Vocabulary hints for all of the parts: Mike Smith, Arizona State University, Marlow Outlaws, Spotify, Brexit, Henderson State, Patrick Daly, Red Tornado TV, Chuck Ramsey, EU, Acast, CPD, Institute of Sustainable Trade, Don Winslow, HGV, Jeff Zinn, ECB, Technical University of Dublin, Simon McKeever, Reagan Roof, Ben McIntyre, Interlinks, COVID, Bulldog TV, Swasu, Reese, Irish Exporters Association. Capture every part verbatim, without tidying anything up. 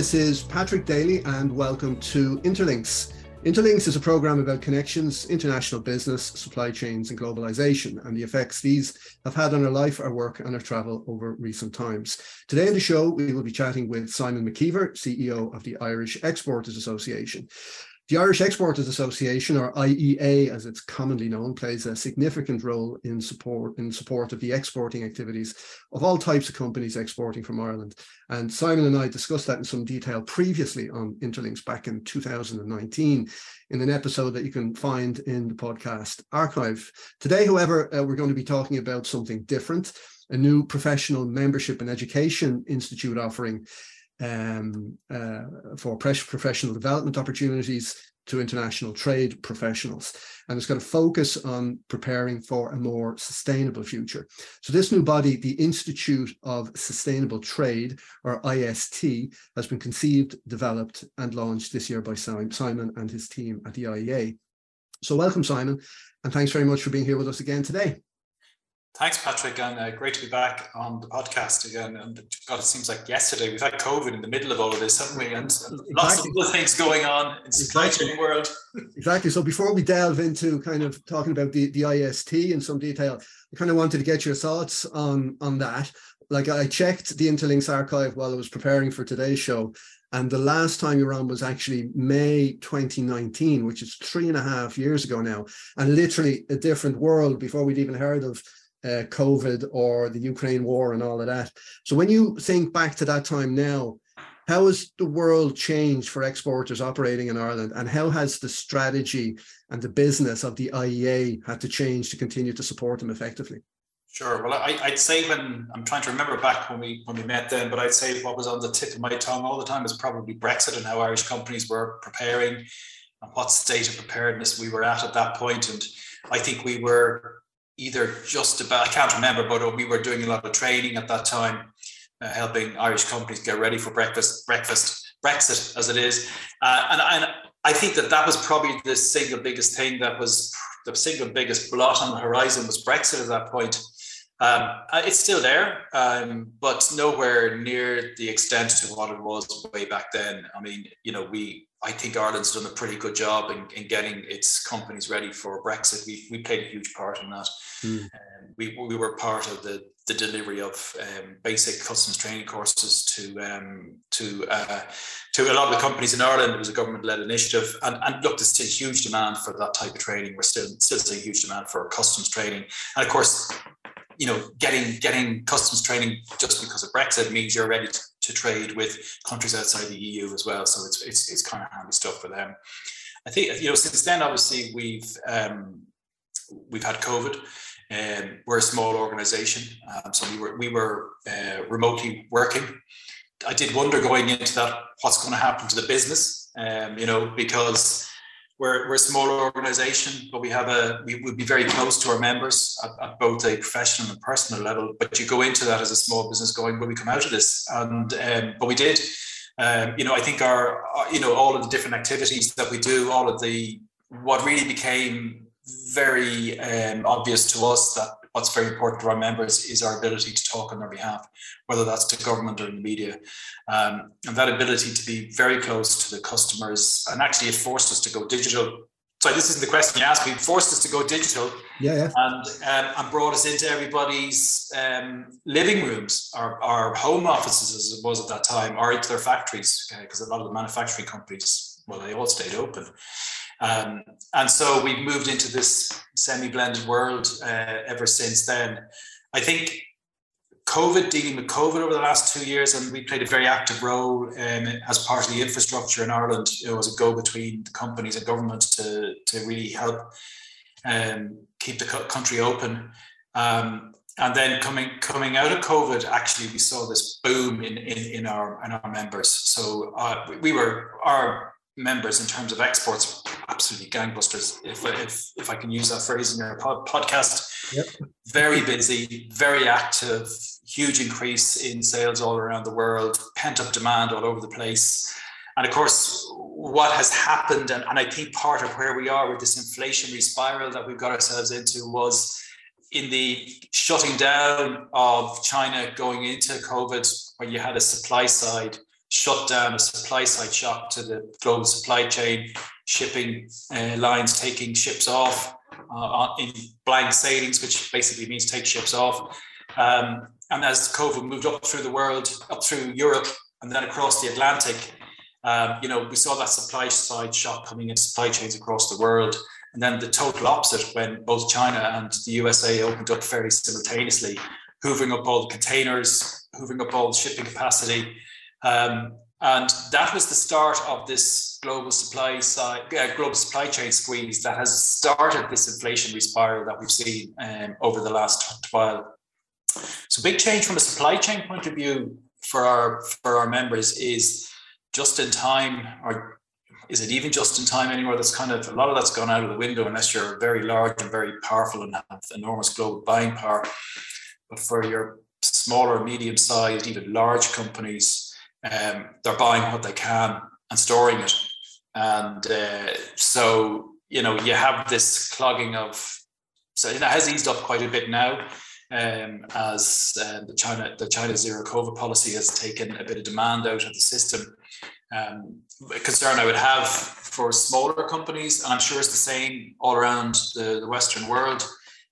This is Patrick Daly and welcome to Interlinks. Interlinks is a programme about connections, international business, supply chains and globalisation, and the effects these have had on our life, our work and our travel over recent times. Today in the show, we will be chatting with Simon McKeever, C E O of the Irish Exporters Association. The Irish Exporters Association, or I E A as it's commonly known, plays a significant role in support in support of the exporting activities of all types of companies exporting from Ireland. And Simon and I discussed that in some detail previously on Interlinks back in two thousand nineteen in an episode that you can find in the podcast archive. Today, however, uh, we're going to be talking about something different, a new professional membership and education institute offering Um, uh, for professional development opportunities to international trade professionals. And it's going to focus on preparing for a more sustainable future. So this new body, the Institute of Sustainable Trade, or I S T, has been conceived, developed and launched this year by Simon and his team at the I E A. So welcome, Simon, and thanks very much for being here with us again today. Thanks, Patrick, and uh, great to be back on the podcast again. And God, it seems like yesterday we've had COVID in the middle of all of this, haven't we? And exactly. Lots of other things going on in the supply chain world. Exactly. So before we delve into kind of talking about the, the I S T in some detail, I kind of wanted to get your thoughts on, on that. Like, I checked the Interlinks archive while I was preparing for today's show, and the last time you were on was actually May twenty nineteen, which is three and a half years ago now, and literally a different world before we'd even heard of Uh, COVID or the Ukraine war and all of that. So when you think back to that time now, how has the world changed for exporters operating in Ireland, and how has the strategy and the business of the I E A had to change to continue to support them effectively? Sure. Well, I, I'd say when I'm trying to remember back when we when we met then, but I'd say what was on the tip of my tongue all the time was probably Brexit and how Irish companies were preparing and what state of preparedness we were at at that point. And I think we were either just about, I can't remember, but we were doing a lot of training at that time, uh, helping Irish companies get ready for breakfast, breakfast, Brexit as it is. Uh, and, and I think that that was probably the single biggest thing that was, the single biggest blot on the horizon was Brexit at that point. Um, it's still there, um, but nowhere near the extent to what it was way back then. I mean, you know, we, I think Ireland's done a pretty good job in, in getting its companies ready for Brexit. We we played a huge part in that. Mm. Um, we we were part of the, the delivery of um, basic customs training courses to um, to uh, to a lot of the companies in Ireland. It was a government-led initiative, and and look, there's still huge demand for that type of training. We're still still seeing huge demand for customs training, and of course, you know, getting getting customs training just because of Brexit means you're ready to, to trade with countries outside the E U as well. So it's it's it's kind of handy stuff for them. I think, you know, since then, obviously, we've um, we've had COVID. Um, we're a small organisation, um, so we were we were uh, remotely working. I did wonder going into that what's going to happen to the business, um, you know, because We're, we're a small organisation, but we have a we would be very close to our members at, at both a professional and personal level. But you go into that as a small business, going, "Will we come out of this?" And um, but we did. Um, you know, I think our, our you know all of the different activities that we do, all of the what really became very um, obvious to us that what's very important to our members is our ability to talk on their behalf, whether that's to government or in the media. Um, and that ability to be very close to the customers, and actually it forced us to go digital. So this isn't the question you asked me, it forced us to go digital. Yeah, yeah. And, um, and brought us into everybody's um, living rooms, our, our home offices as it was at that time, or into their factories, because a lot of the manufacturing companies, well, they all stayed open. Um, and so we've moved into this semi-blended world uh, ever since then. I think COVID, dealing with COVID over the last two years, and we played a very active role um, as part of the infrastructure in Ireland. It was a go-between the companies and government to, to really help um, keep the country open. Um, and then coming coming out of COVID, actually, we saw this boom in in, in our in our members. So uh, we were our members in terms of exports. Absolutely gangbusters, if, if if I can use that phrase in your pod, podcast. Yep. Very busy, very active, huge increase in sales all around the world, pent-up demand all over the place. And of course, what has happened, and, and I think part of where we are with this inflationary spiral that we've got ourselves into was in the shutting down of China going into COVID, where you had a supply side shut down a supply side shock to the global supply chain, shipping uh, lines taking ships off uh, in blank sailings, which basically means take ships off. Um, and as COVID moved up through the world, up through Europe, and then across the Atlantic, um, you know, we saw that supply side shock coming in supply chains across the world. And then the total opposite when both China and the U S A opened up fairly simultaneously, hoovering up all the containers, hoovering up all the shipping capacity. Um, and that was the start of this global supply side, uh, global supply chain squeeze that has started this inflationary spiral that we've seen um, over the last while. So big change from a supply chain point of view for our for our members is just in time, or is it even just in time anymore? That's kind of, a lot of that's gone out of the window unless you're very large and very powerful and have enormous global buying power. But for your smaller, medium-sized, even large companies, um, they're buying what they can and storing it. And uh, so, you know, you have this clogging of, so it has eased up quite a bit now um, as uh, the China the China zero COVID policy has taken a bit of demand out of the system. Um, a concern I would have for smaller companies, and I'm sure it's the same all around the, the Western world,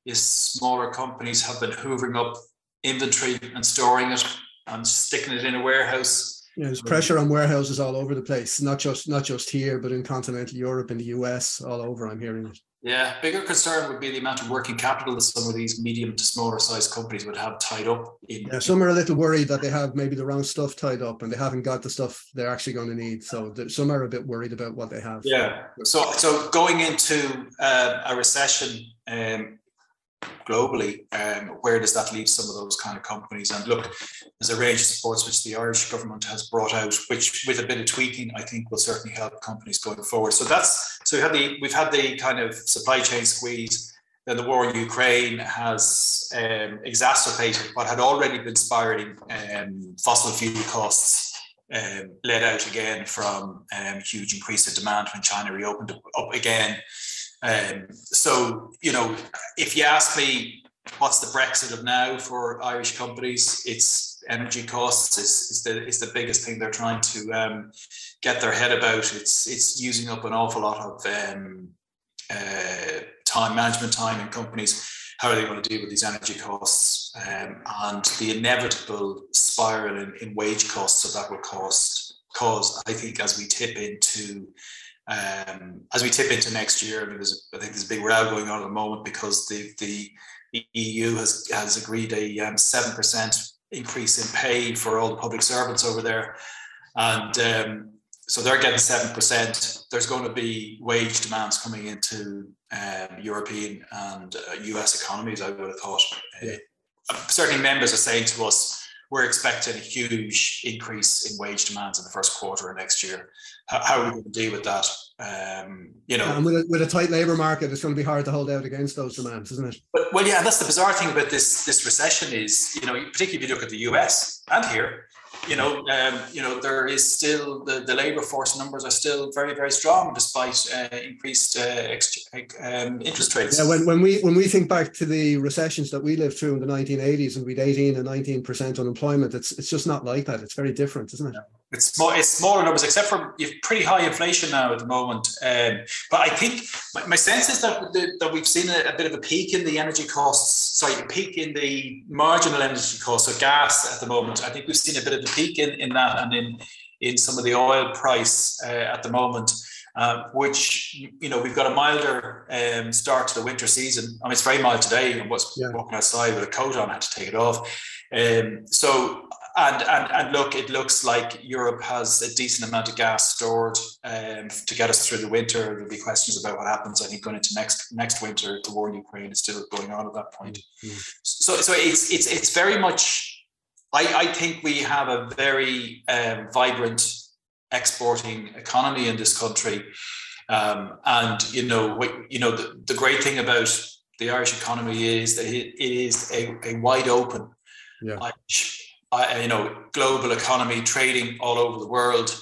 is smaller companies have been hoovering up inventory and storing it and sticking it in a warehouse. Yeah, there's pressure on warehouses all over the place, not just not just here, but in continental Europe, in the U S, all over, I'm hearing it. Yeah, bigger concern would be the amount of working capital that some of these medium to smaller sized companies would have tied up. In. Yeah, some are a little worried that they have maybe the wrong stuff tied up and they haven't got the stuff they're actually going to need. So some are a bit worried about what they have. Yeah, so so going into uh, a recession um, globally, um, where does that leave some of those kind of companies? And look, there's a range of supports which the Irish government has brought out, which with a bit of tweaking, I think will certainly help companies going forward. So that's so we had the we've had the kind of supply chain squeeze. Then the war in Ukraine has um, exacerbated what had already been spiraling um, fossil fuel costs. Um, led out again from um, huge increase in demand when China reopened up again. Um, so, you know, if you ask me what's the Brexit of now for Irish companies, it's energy costs is, is, the, is the biggest thing they're trying to um, get their head about. It's it's using up an awful lot of um, uh, time, management time in companies. How are they going to deal with these energy costs um, and the inevitable spiral in, in wage costs that that will cost, cause, I think, as we tip into um, as we tip into next year. I mean, there's, I think there's a big row going on at the moment because the, the E U has, has agreed a um, seven percent increase in pay for all the public servants over there. And um, so they're getting seven percent. There's going to be wage demands coming into um, European and uh, U S economies, I would have thought. Yeah. Uh, certainly members are saying to us, we're expecting a huge increase in wage demands in the first quarter of next year. How, how are we going to deal with that? Um, you know, and with a, with a tight labour market, it's going to be hard to hold out against those demands, isn't it? But, well, yeah, that's the bizarre thing about this this recession is, you know, particularly if you look at the U S and here, you know, um, you know, there is still the, the labour force numbers are still very, very strong despite uh, increased uh, ex- um, interest rates. Yeah, when, when we when we think back to the recessions that we lived through in the nineteen eighties and we'd eighteen and nineteen percent unemployment, it's it's just not like that. It's very different, isn't it? Yeah. It's small, it's smaller numbers, except for you've pretty high inflation now at the moment. Um, but I think my, my sense is that the, that we've seen a, a bit of a peak in the energy costs. Sorry, a peak in the marginal energy costs, so gas at the moment. I think we've seen a bit of a peak in, in that and in in some of the oil price uh, at the moment. Uh, which, you know, we've got a milder um, start to the winter season. I mean, it's very mild today. I was yeah. walking outside with a coat on, I had to take it off. Um, so, and, and and look, it looks like Europe has a decent amount of gas stored um, to get us through the winter. There'll be questions about what happens, I think, going into next next winter if the war in Ukraine is still going on at that point. Mm-hmm. So, so it's it's it's very much, I, I think we have a very um, vibrant exporting economy in this country, um, and you know, what, you know, the, the great thing about the Irish economy is that it, it is a, a wide open, yeah. Irish, I, you know, global economy, trading all over the world.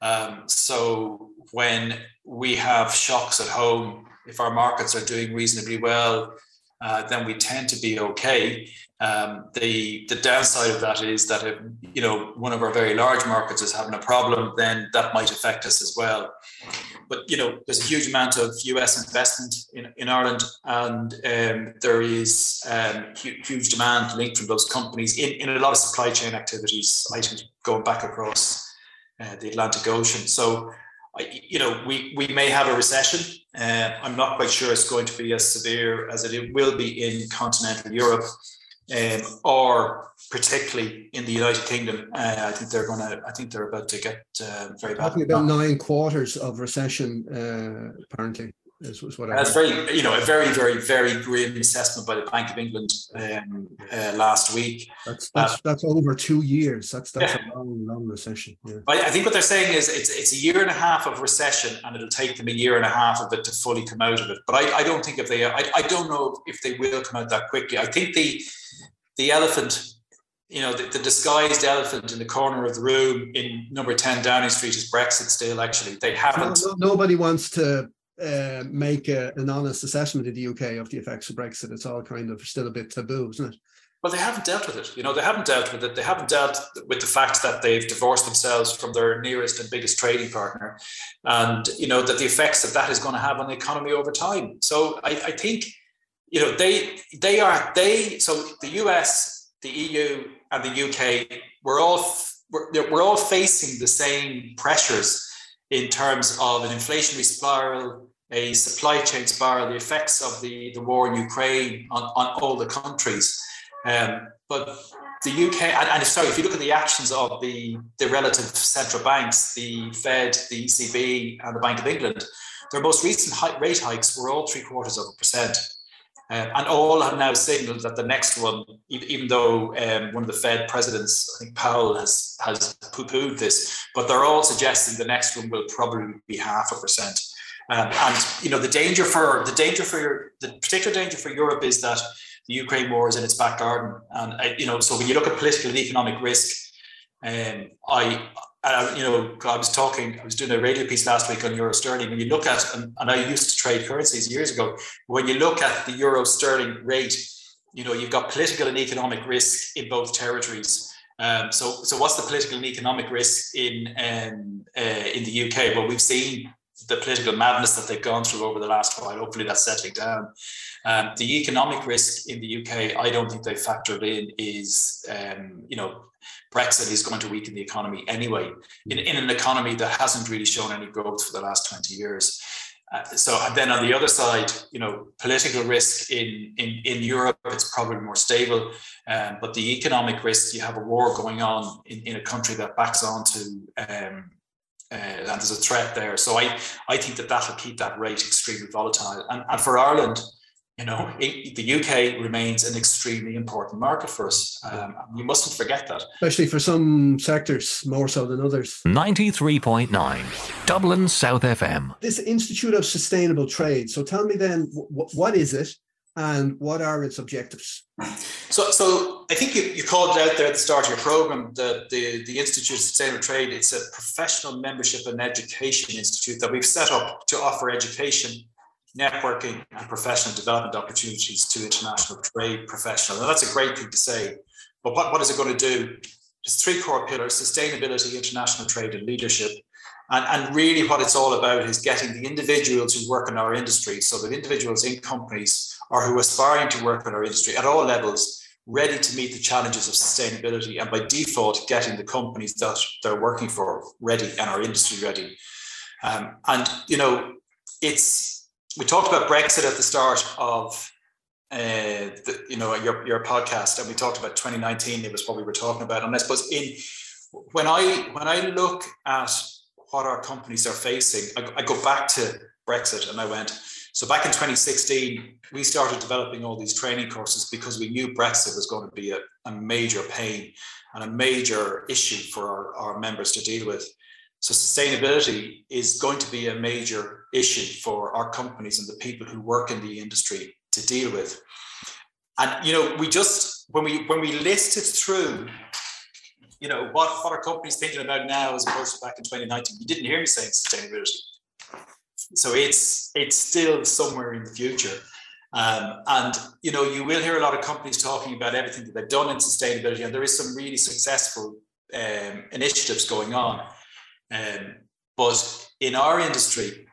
Um, so when we have shocks at home, if our markets are doing reasonably well, uh, then we tend to be okay. Um, the the downside of that is that if, you know, one of our very large markets is having a problem, then that might affect us as well. But you know, there's a huge amount of U S investment in, in Ireland, and um, there is um, huge, huge demand linked from those companies in, in a lot of supply chain activities, items going back across uh, the Atlantic Ocean. So, you know, we, we may have a recession. Uh, I'm not quite sure it's going to be as severe as it will be in continental Europe. Um, or particularly in the United Kingdom, uh, I think they're going to. I think they're about to get uh, very bad. Probably about nine quarters of recession, uh, apparently, is, is what I. That's heard. Very, you know, a very, very, very grim assessment by the Bank of England um, uh, last week. That's that's, uh, that's over two years. That's that's yeah. a long, long recession. Yeah. But I think what they're saying is it's it's a year and a half of recession, and it'll take them a year and a half of it to fully come out of it. But I, I don't think if they, I, I don't know if they will come out that quickly. I think the. The elephant, you know, the, the disguised elephant in the corner of the room in number ten Downing Street is Brexit still, actually. They haven't. No, no, nobody wants to uh, make a, an honest assessment in the U K of the effects of Brexit. It's all kind of still a bit taboo, isn't it? Well, they haven't dealt with it. You know, they haven't dealt with it. They haven't dealt with the fact that they've divorced themselves from their nearest and biggest trading partner. And, you know, that the effects that that is going to have on the economy over time. So I, I think... You know, they they are they so the U S, the E U, and the U K we're all we're, we're all facing the same pressures in terms of an inflationary spiral, a supply chain spiral, the effects of the, the war in Ukraine on, on all the countries. Um, but the U K and, and sorry, if you look at the actions of the the relative central banks, the Fed, the E C B, and the Bank of England, their most recent rate hikes were all three quarters of a percent. Uh, and all have now signaled that the next one, even though um, one of the Fed presidents, I think Powell, has has poo-pooed this, but they're all suggesting the next one will probably be half a percent. Um, and you know, the danger for the danger for the particular danger for Europe is that the Ukraine war is in its back garden, and uh, you know, so when you look at political and economic risk, um, I. Uh, you know, I was talking, I was doing a radio piece last week on euro sterling. When you look at, and, and I used to trade currencies years ago, when you look at the euro sterling rate, you know, you've got political and economic risk in both territories. Um, so, so what's the political and economic risk in um, uh, in the U K? Well, we've seen the political madness that they've gone through over the last while. Hopefully that's settling down. Um, the economic risk in the U K, I don't think they factored in is, um, you know, Brexit is going to weaken the economy anyway, in, in an economy that hasn't really shown any growth for the last twenty years. Uh, so and then on the other side, you know, political risk in, in, in Europe, it's probably more stable. Um, but the economic risk, you have a war going on in, in a country that backs on to, um, uh, and there's a threat there. So I, I think that that'll keep that rate extremely volatile. And, and for Ireland, you know, it, the U K remains an extremely important market for us. Um, you mustn't forget that. Especially for some sectors, more so than others. ninety-three point nine, Dublin South F M. This Institute of Sustainable Trade. So tell me then, w- what is it and what are its objectives? So so I think you, you called it out there at the start of your programme, that the, the Institute of Sustainable Trade, it's a professional membership and education institute that we've set up to offer education, networking and professional development opportunities to international trade professionals. And that's a great thing to say. But what, what is it going to do? There's three core pillars: sustainability, international trade, and leadership. And, and really what it's all about is getting the individuals who work in our industry, so that individuals in companies or who are aspiring to work in our industry at all levels, ready to meet the challenges of sustainability, and by default getting the companies that they're working for ready and our industry ready. Um, and, you know, it's... We talked about Brexit at the start of uh, the, you know, your, your podcast, and we talked about twenty nineteen. It was what we were talking about. And I suppose in when I when I look at what our companies are facing, I, I go back to Brexit, and I went, so back in twenty sixteen, we started developing all these training courses because we knew Brexit was going to be a, a major pain and a major issue for our, our members to deal with. So sustainability is going to be a major issue for our companies and the people who work in the industry to deal with. And, you know, we just, when we when we listed through, you know, what, what are companies thinking about now as opposed to back in twenty nineteen, you didn't hear me saying sustainability. So it's it's still somewhere in the future. Um, and, you know, you will hear a lot of companies talking about everything that they've done in sustainability, and there is some really successful um, initiatives going on. Um, but in our industry,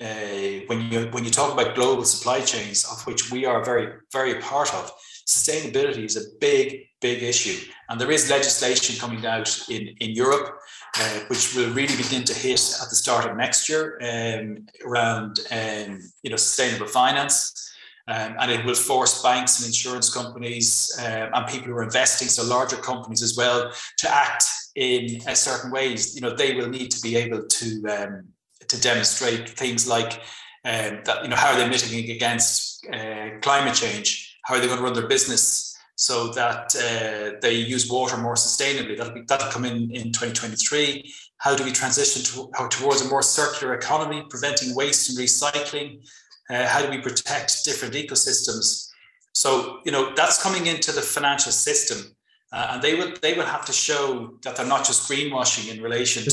uh, when you when you talk about global supply chains, of which we are very, very part of, sustainability is a big, big issue. And there is legislation coming out in, in Europe, uh, which will really begin to hit at the start of next year um, around, um, you know, sustainable finance. Um, and it will force banks and insurance companies uh, and people who are investing, so larger companies as well, to act in uh, certain ways. You know, they will need to be able to um, to demonstrate things like um, that. You know, how are they mitigating against uh, climate change? How are they going to run their business so that uh, they use water more sustainably? That'll be, that'll come in in twenty twenty-three. How do we transition to, how, towards a more circular economy, preventing waste and recycling? Uh, how do we protect different ecosystems? So, you know, that's coming into the financial system, uh, and they will they will have to show that they're not just greenwashing in relation to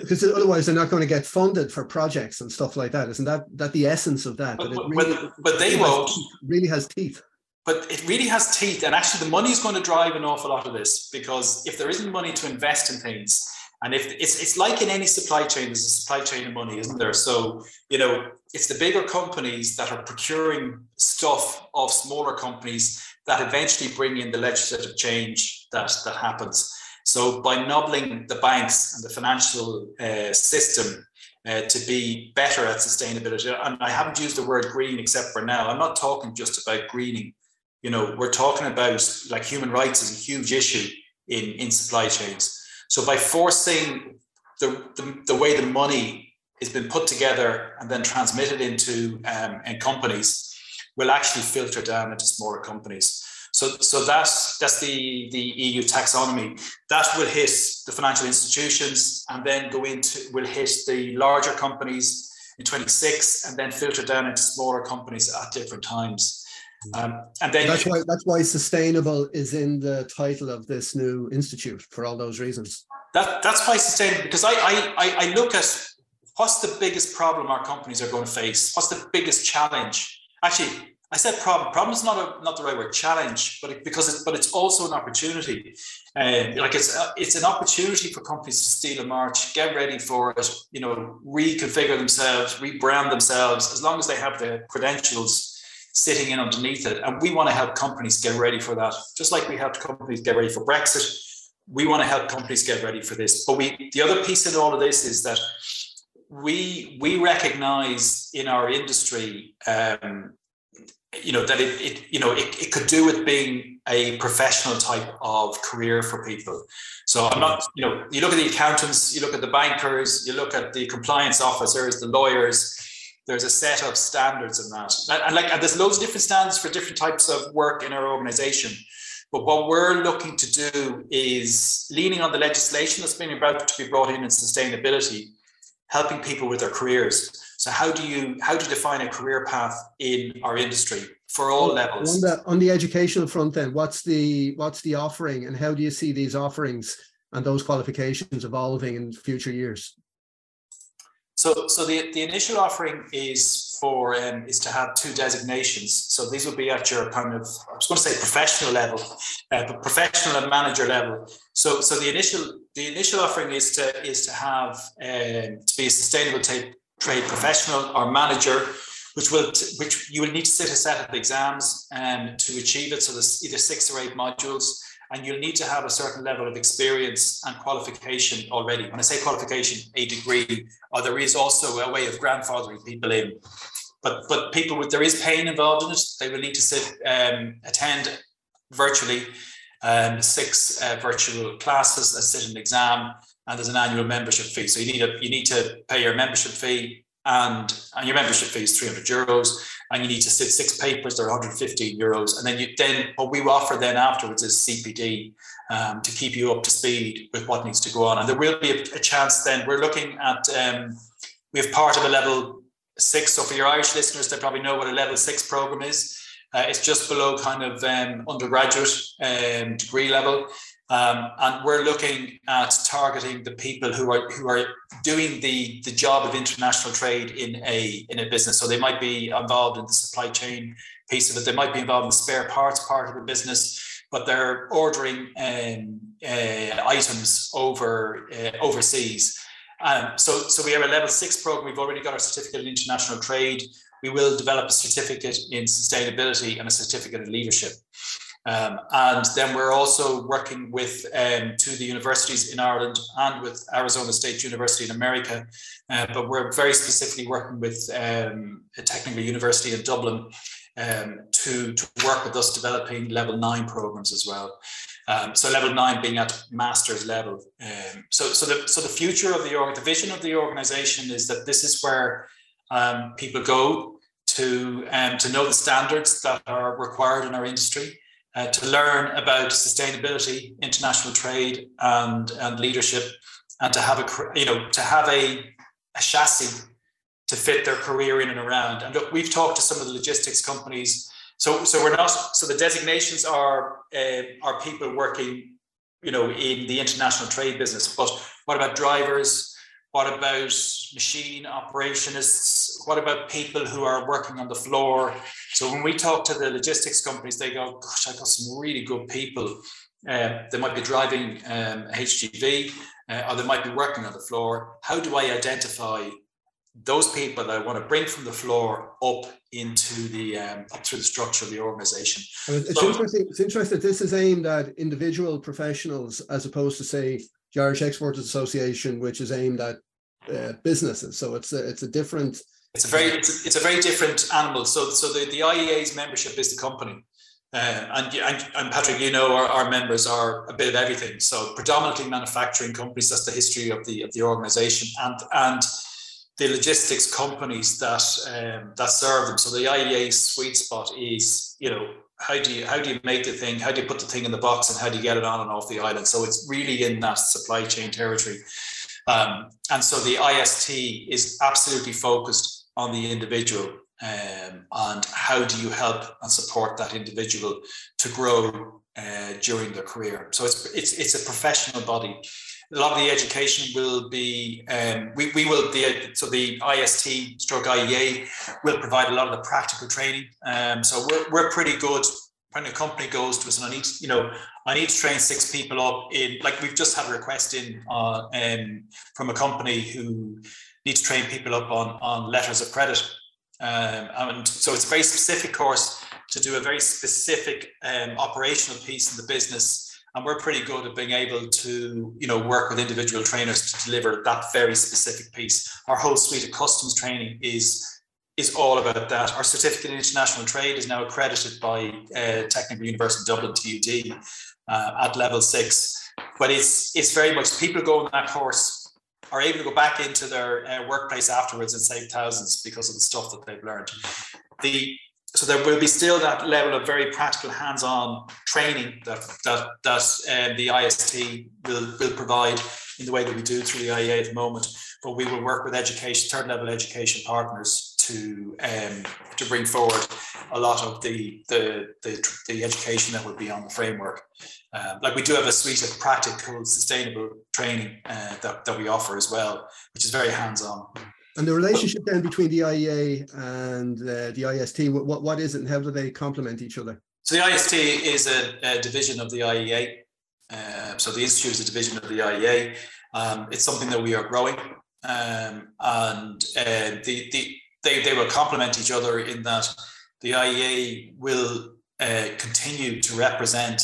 because the, otherwise they're not going to get funded for projects and stuff like that. Isn't that that the essence of that? But, that it really, but, but they really won't. Has teeth, really has teeth. But it really has teeth, and actually, the money is going to drive an awful lot of this, because if there isn't money to invest in things, and if it's it's like in any supply chain, there's a supply chain of money, isn't there? So, you know, it's the bigger companies that are procuring stuff of smaller companies that eventually bring in the legislative change that, that happens. So by nobbling the banks and the financial uh, system uh, to be better at sustainability, and I haven't used the word green except for now. I'm not talking just about greening. You know, we're talking about, like, human rights is a huge issue in, in supply chains. So by forcing the, the, the way the money it's been put together and then transmitted into um, and companies, will actually filter down into smaller companies. So, so that's that's the, the E U taxonomy. That will hit the financial institutions and then go into, will hit the larger companies in twenty-six and then filter down into smaller companies at different times. Um, and then that's why that's why sustainable is in the title of this new institute, for all those reasons. That that's why sustainable, because I I I look at what's the biggest problem our companies are going to face? What's the biggest challenge? Actually, I said problem. Problem is not a, not the right word. Challenge, but it, because it's, but it's also an opportunity. Uh, like it's uh, it's an opportunity for companies to steal a march, get ready for it. You know, reconfigure themselves, rebrand themselves. As long as they have the credentials sitting in underneath it, and we want to help companies get ready for that. Just like we helped companies get ready for Brexit, we want to help companies get ready for this. But we, the other piece in all of this is that. We we recognise in our industry, um, you know, that it, it you know it, it could do with being a professional type of career for people. So I'm not, you know, you look at the accountants, you look at the bankers, you look at the compliance officers, the lawyers. There's a set of standards in that, and like and there's loads of different standards for different types of work in our organisation. But what we're looking to do is leaning on the legislation that's been about to be brought in in sustainability, helping people with their careers. So how do you how do you define a career path in our industry for all levels? On the, on the educational front then, what's the what's the offering, and how do you see these offerings and those qualifications evolving in future years? So so the, the initial offering is for um, is to have two designations. So these will be at your kind of, I was going to say professional level, uh, but professional and manager level. So so the initial The initial offering is to is to have um, to be a sustainable t- trade professional or manager, which will t- which you will need to sit a set of exams um, to achieve it. So there's either six or eight modules, and you'll need to have a certain level of experience and qualification already. When I say qualification, a degree, or there is also a way of grandfathering people in. But but people with there is pain involved in it. They will need to sit um, attend virtually. Um, six uh, virtual classes, a sit an exam, and there's an annual membership fee. So you need a you need to pay your membership fee, and and your membership fee is three hundred euros, and you need to sit six papers. They're one hundred fifteen euros, and then you then what we offer then afterwards is C P D um, to keep you up to speed with what needs to go on. And there will be a, a chance then. We're looking at um, we have part of a level six. So for your Irish listeners, they probably know what a level six program is. Uh, it's just below kind of um, undergraduate um, degree level, Um, and we're looking at targeting the people who are who are doing the, the job of international trade in a in a business. So they might be involved in the supply chain piece of it. They might be involved in the spare parts part of the business, but they're ordering um, uh, items over uh, overseas. Um, so so we have a level six program. We've already got our certificate in international trade. We will develop a certificate in sustainability and a certificate in leadership. Um, and then we're also working with um, two of the universities in Ireland and with Arizona State University in America, uh, but we're very specifically working with um, a Technical University of Dublin um, to, to work with us developing level nine programs as well. Um, so level nine being at master's level. Um, so, so, the, so the future of the org, the vision of the organization is that this is where um, people go to, um, to know the standards that are required in our industry. Uh, to learn about sustainability, international trade, and and leadership, and to have a you know to have a, a chassis to fit their career in and around. And look, we've talked to some of the logistics companies. So so we're not so the designations are uh, are people working you know in the international trade business. But what about drivers? What about machine operationists? What about people who are working on the floor? So when we talk to the logistics companies, they go, gosh, I've got some really good people. Uh, they might be driving um, H G V uh, or they might be working on the floor. How do I identify those people that I want to bring from the floor up into the, um, up through the structure of the organization? I mean, it's, so, interesting. it's interesting that this is aimed at individual professionals as opposed to, say, the Irish Exporters Association, which is aimed at uh, businesses, so it's a, it's a different. It's a very it's a, it's a very different animal. So so the, the I E A's membership is the company, uh, and, and and Patrick, you know, our, our members are a bit of everything. So predominantly manufacturing companies. That's the history of the of the organisation, and and the logistics companies that um, that serve them. So the I E A's sweet spot is you know. How do you how do you make the thing? How do you put the thing in the box, and how do you get it on and off the island? So it's really in that supply chain territory, um, and so the I S T is absolutely focused on the individual um, and how do you help and support that individual to grow uh, during their career. So it's it's it's a professional body. A lot of the education will be, um, we, we will be, so the I S T stroke I E A will provide a lot of the practical training. Um, so we're, we're pretty good when a company goes to us and I need, you know, I need to train six people up in, like we've just had a request in uh, um, from a company who need to train people up on, on letters of credit. Um, and so it's a very specific course to do a very specific um, operational piece in the business. And we're pretty good at being able to, you know, work with individual trainers to deliver that very specific piece. Our whole suite of customs training is, is all about that. Our certificate in international trade is now accredited by uh, Technical University of Dublin, T U D, uh, at level six. But it's it's very much people go on that course are able to go back into their uh, workplace afterwards and save thousands because of the stuff that they've learned. The So there will be still that level of very practical hands-on training that that, that um, the I S T will, will provide in the way that we do through the I E A at the moment. But we will work with education, third-level education partners to um, to bring forward a lot of the the, the, the education that will be on the framework. Uh, like we do have a suite of practical, sustainable training uh, that, that we offer as well, which is very hands-on. And the relationship then between the I E A and uh, the I S T, what, what is it and how do they complement each other? So the I S T is a, a division of the I E A. Uh, so the Institute is a division of the I E A. Um, it's something that we are growing. Um, and uh, the, the, they, they will complement each other in that the I E A will uh, continue to represent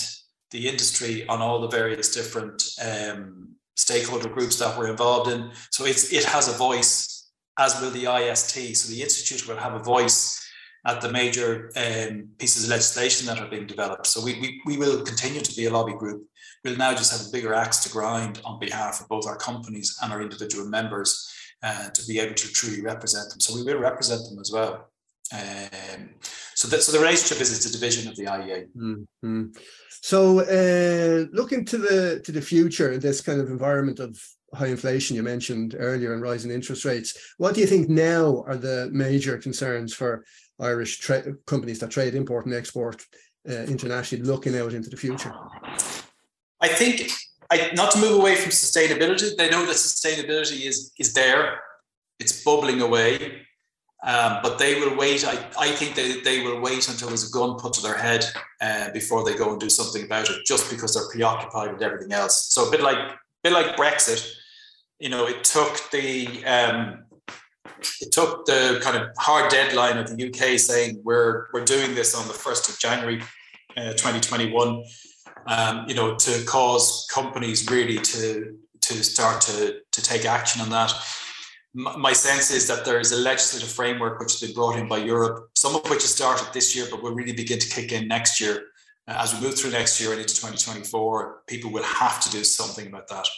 the industry on all the various different um, stakeholder groups that we're involved in. So it's, it has a voice, as will the I S T. So the Institute will have a voice at the major um, pieces of legislation that are being developed. So we, we, we will continue to be a lobby group. We'll now just have a bigger axe to grind on behalf of both our companies and our individual members uh, to be able to truly represent them. So we will represent them as well. Um, so, that, so the relationship is it's a division of the I E A. Mm-hmm. So uh, looking to the, to the future in this kind of environment of high inflation you mentioned earlier and rising interest rates, what do you think now are the major concerns for Irish tra- companies that trade, import and export uh, internationally looking out into the future? I, I think, I, not to move away from sustainability, they know that sustainability is, is there. It's bubbling away. Um, but they will wait. I, I think they, they will wait until there's a gun put to their head uh, before they go and do something about it, just because they're preoccupied with everything else. So a bit like a bit like Brexit, you know, it took the um, it took the kind of hard deadline of the U K saying we're we're doing this on the first of January, uh, twenty twenty-one, um, you know, to cause companies really to to start to to take action on that. My sense is that there is a legislative framework which has been brought in by Europe, some of which has started this year, but will really begin to kick in next year. Uh, as we move through next year and into twenty twenty-four, people will have to do something about that.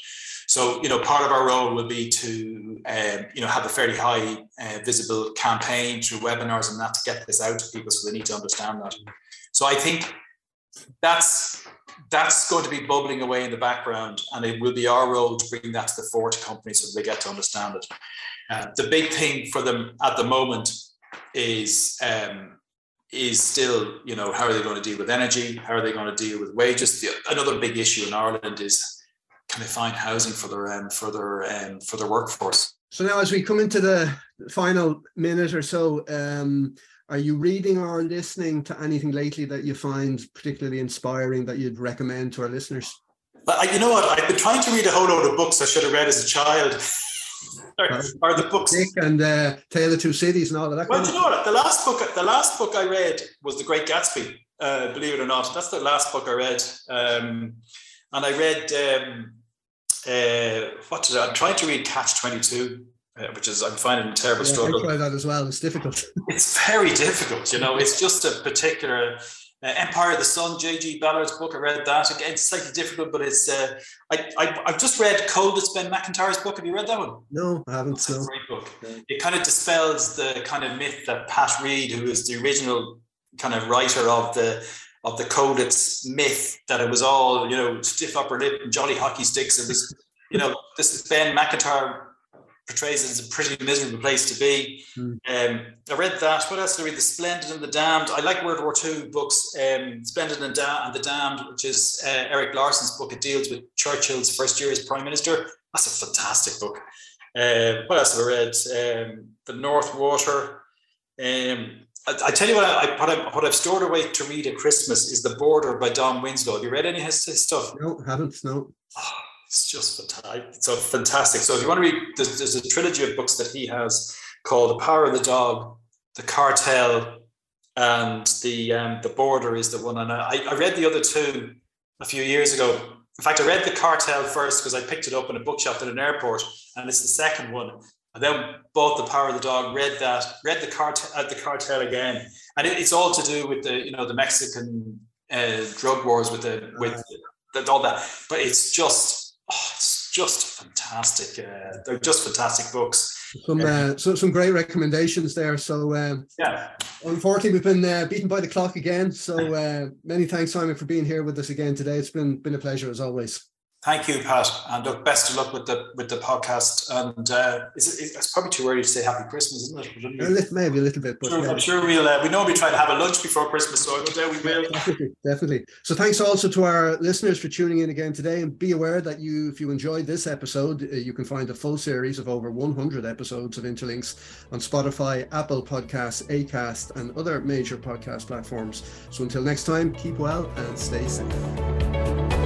So, you know, part of our role will be to, um, you know, have a fairly high uh, visible campaign through webinars and that to get this out to people, so they need to understand that. So I think that's that's going to be bubbling away in the background, and it will be our role to bring that to the fore to companies so they get to understand it. Uh, the big thing for them at the moment is um, is still, you know, how are they going to deal with energy? How are they going to deal with wages? The, another big issue in Ireland is, can they find housing for their um, for their um, for their workforce? So now, as we come into the final minute or so, um, are you reading or listening to anything lately that you find particularly inspiring that you'd recommend to our listeners? But you know what? I've been trying to read a whole load of books I should have read as a child. Are, are the books Dick and uh, Tale of Two Cities and all of that? Well, you know what? The last book, the last book I read was The Great Gatsby. Uh, believe it or not, that's the last book I read. Um, and I read um, uh, what did I? I'm trying to read Catch twenty-two. Which is, I'm finding a terrible yeah, struggle. I try that as well. It's difficult. It's very difficult, you know. It's just a particular uh, Empire of the Sun, J G Ballard's book. I read that again. It's slightly difficult, but it's. Uh, I, I I've just read Coldest, Ben McIntyre's book. Have you read that one? No, I haven't. It's no. a great book. Yeah. It kind of dispels the kind of myth that Pat Reed, who is the original kind of writer of the of the Coldest myth, that it was all, you know, stiff upper lip and jolly hockey sticks. It was, you know, this is Ben McIntyre. Portrays it as a pretty miserable place to be. Mm. Um, I read that. What else did I read? The Splendid and the Damned. I like World War Two books. Um, Splendid and, da- and the Damned, which is uh, Eric Larson's book. It deals with Churchill's first year as Prime Minister. That's a fantastic book. Uh, what else have I read? Um, the North Water. Um, I, I tell you what, I, I, what, I, what I've stored away to read at Christmas is The Border by Don Winslow. Have you read any of his, his stuff? No, haven't. No. Oh. It's just fantastic. It's so fantastic. So if you want to read, there's, there's a trilogy of books that he has called The Power of the Dog, The Cartel, and the um, the Border is the one. And I, I read the other two a few years ago. In fact, I read The Cartel first because I picked it up in a bookshop at an airport, and it's the second one. I then bought The Power of the Dog, read that, read The Cartel, uh, the cartel again, and it, it's all to do with the you know the Mexican uh, drug wars with the with the, all that. But it's just. Oh, it's just fantastic. Uh, they're just fantastic books. Some uh, so, some great recommendations there. So, um, yeah. Unfortunately, we've been uh, beaten by the clock again. So uh, many thanks, Simon, for being here with us again today. It's been been a pleasure as always. Thank you, Pat. And look, best of luck with the with the podcast. And uh, it's, it's probably too early to say Happy Christmas, isn't it? Maybe a little, maybe a little bit. But sure, yeah. I'm sure we'll uh, we normally try to have a lunch before Christmas, so I we will. Definitely, definitely. So thanks also to our listeners for tuning in again today. And be aware that you, if you enjoyed this episode, you can find a full series of over one hundred episodes of Interlinks on Spotify, Apple Podcasts, Acast, and other major podcast platforms. So until next time, keep well and stay safe.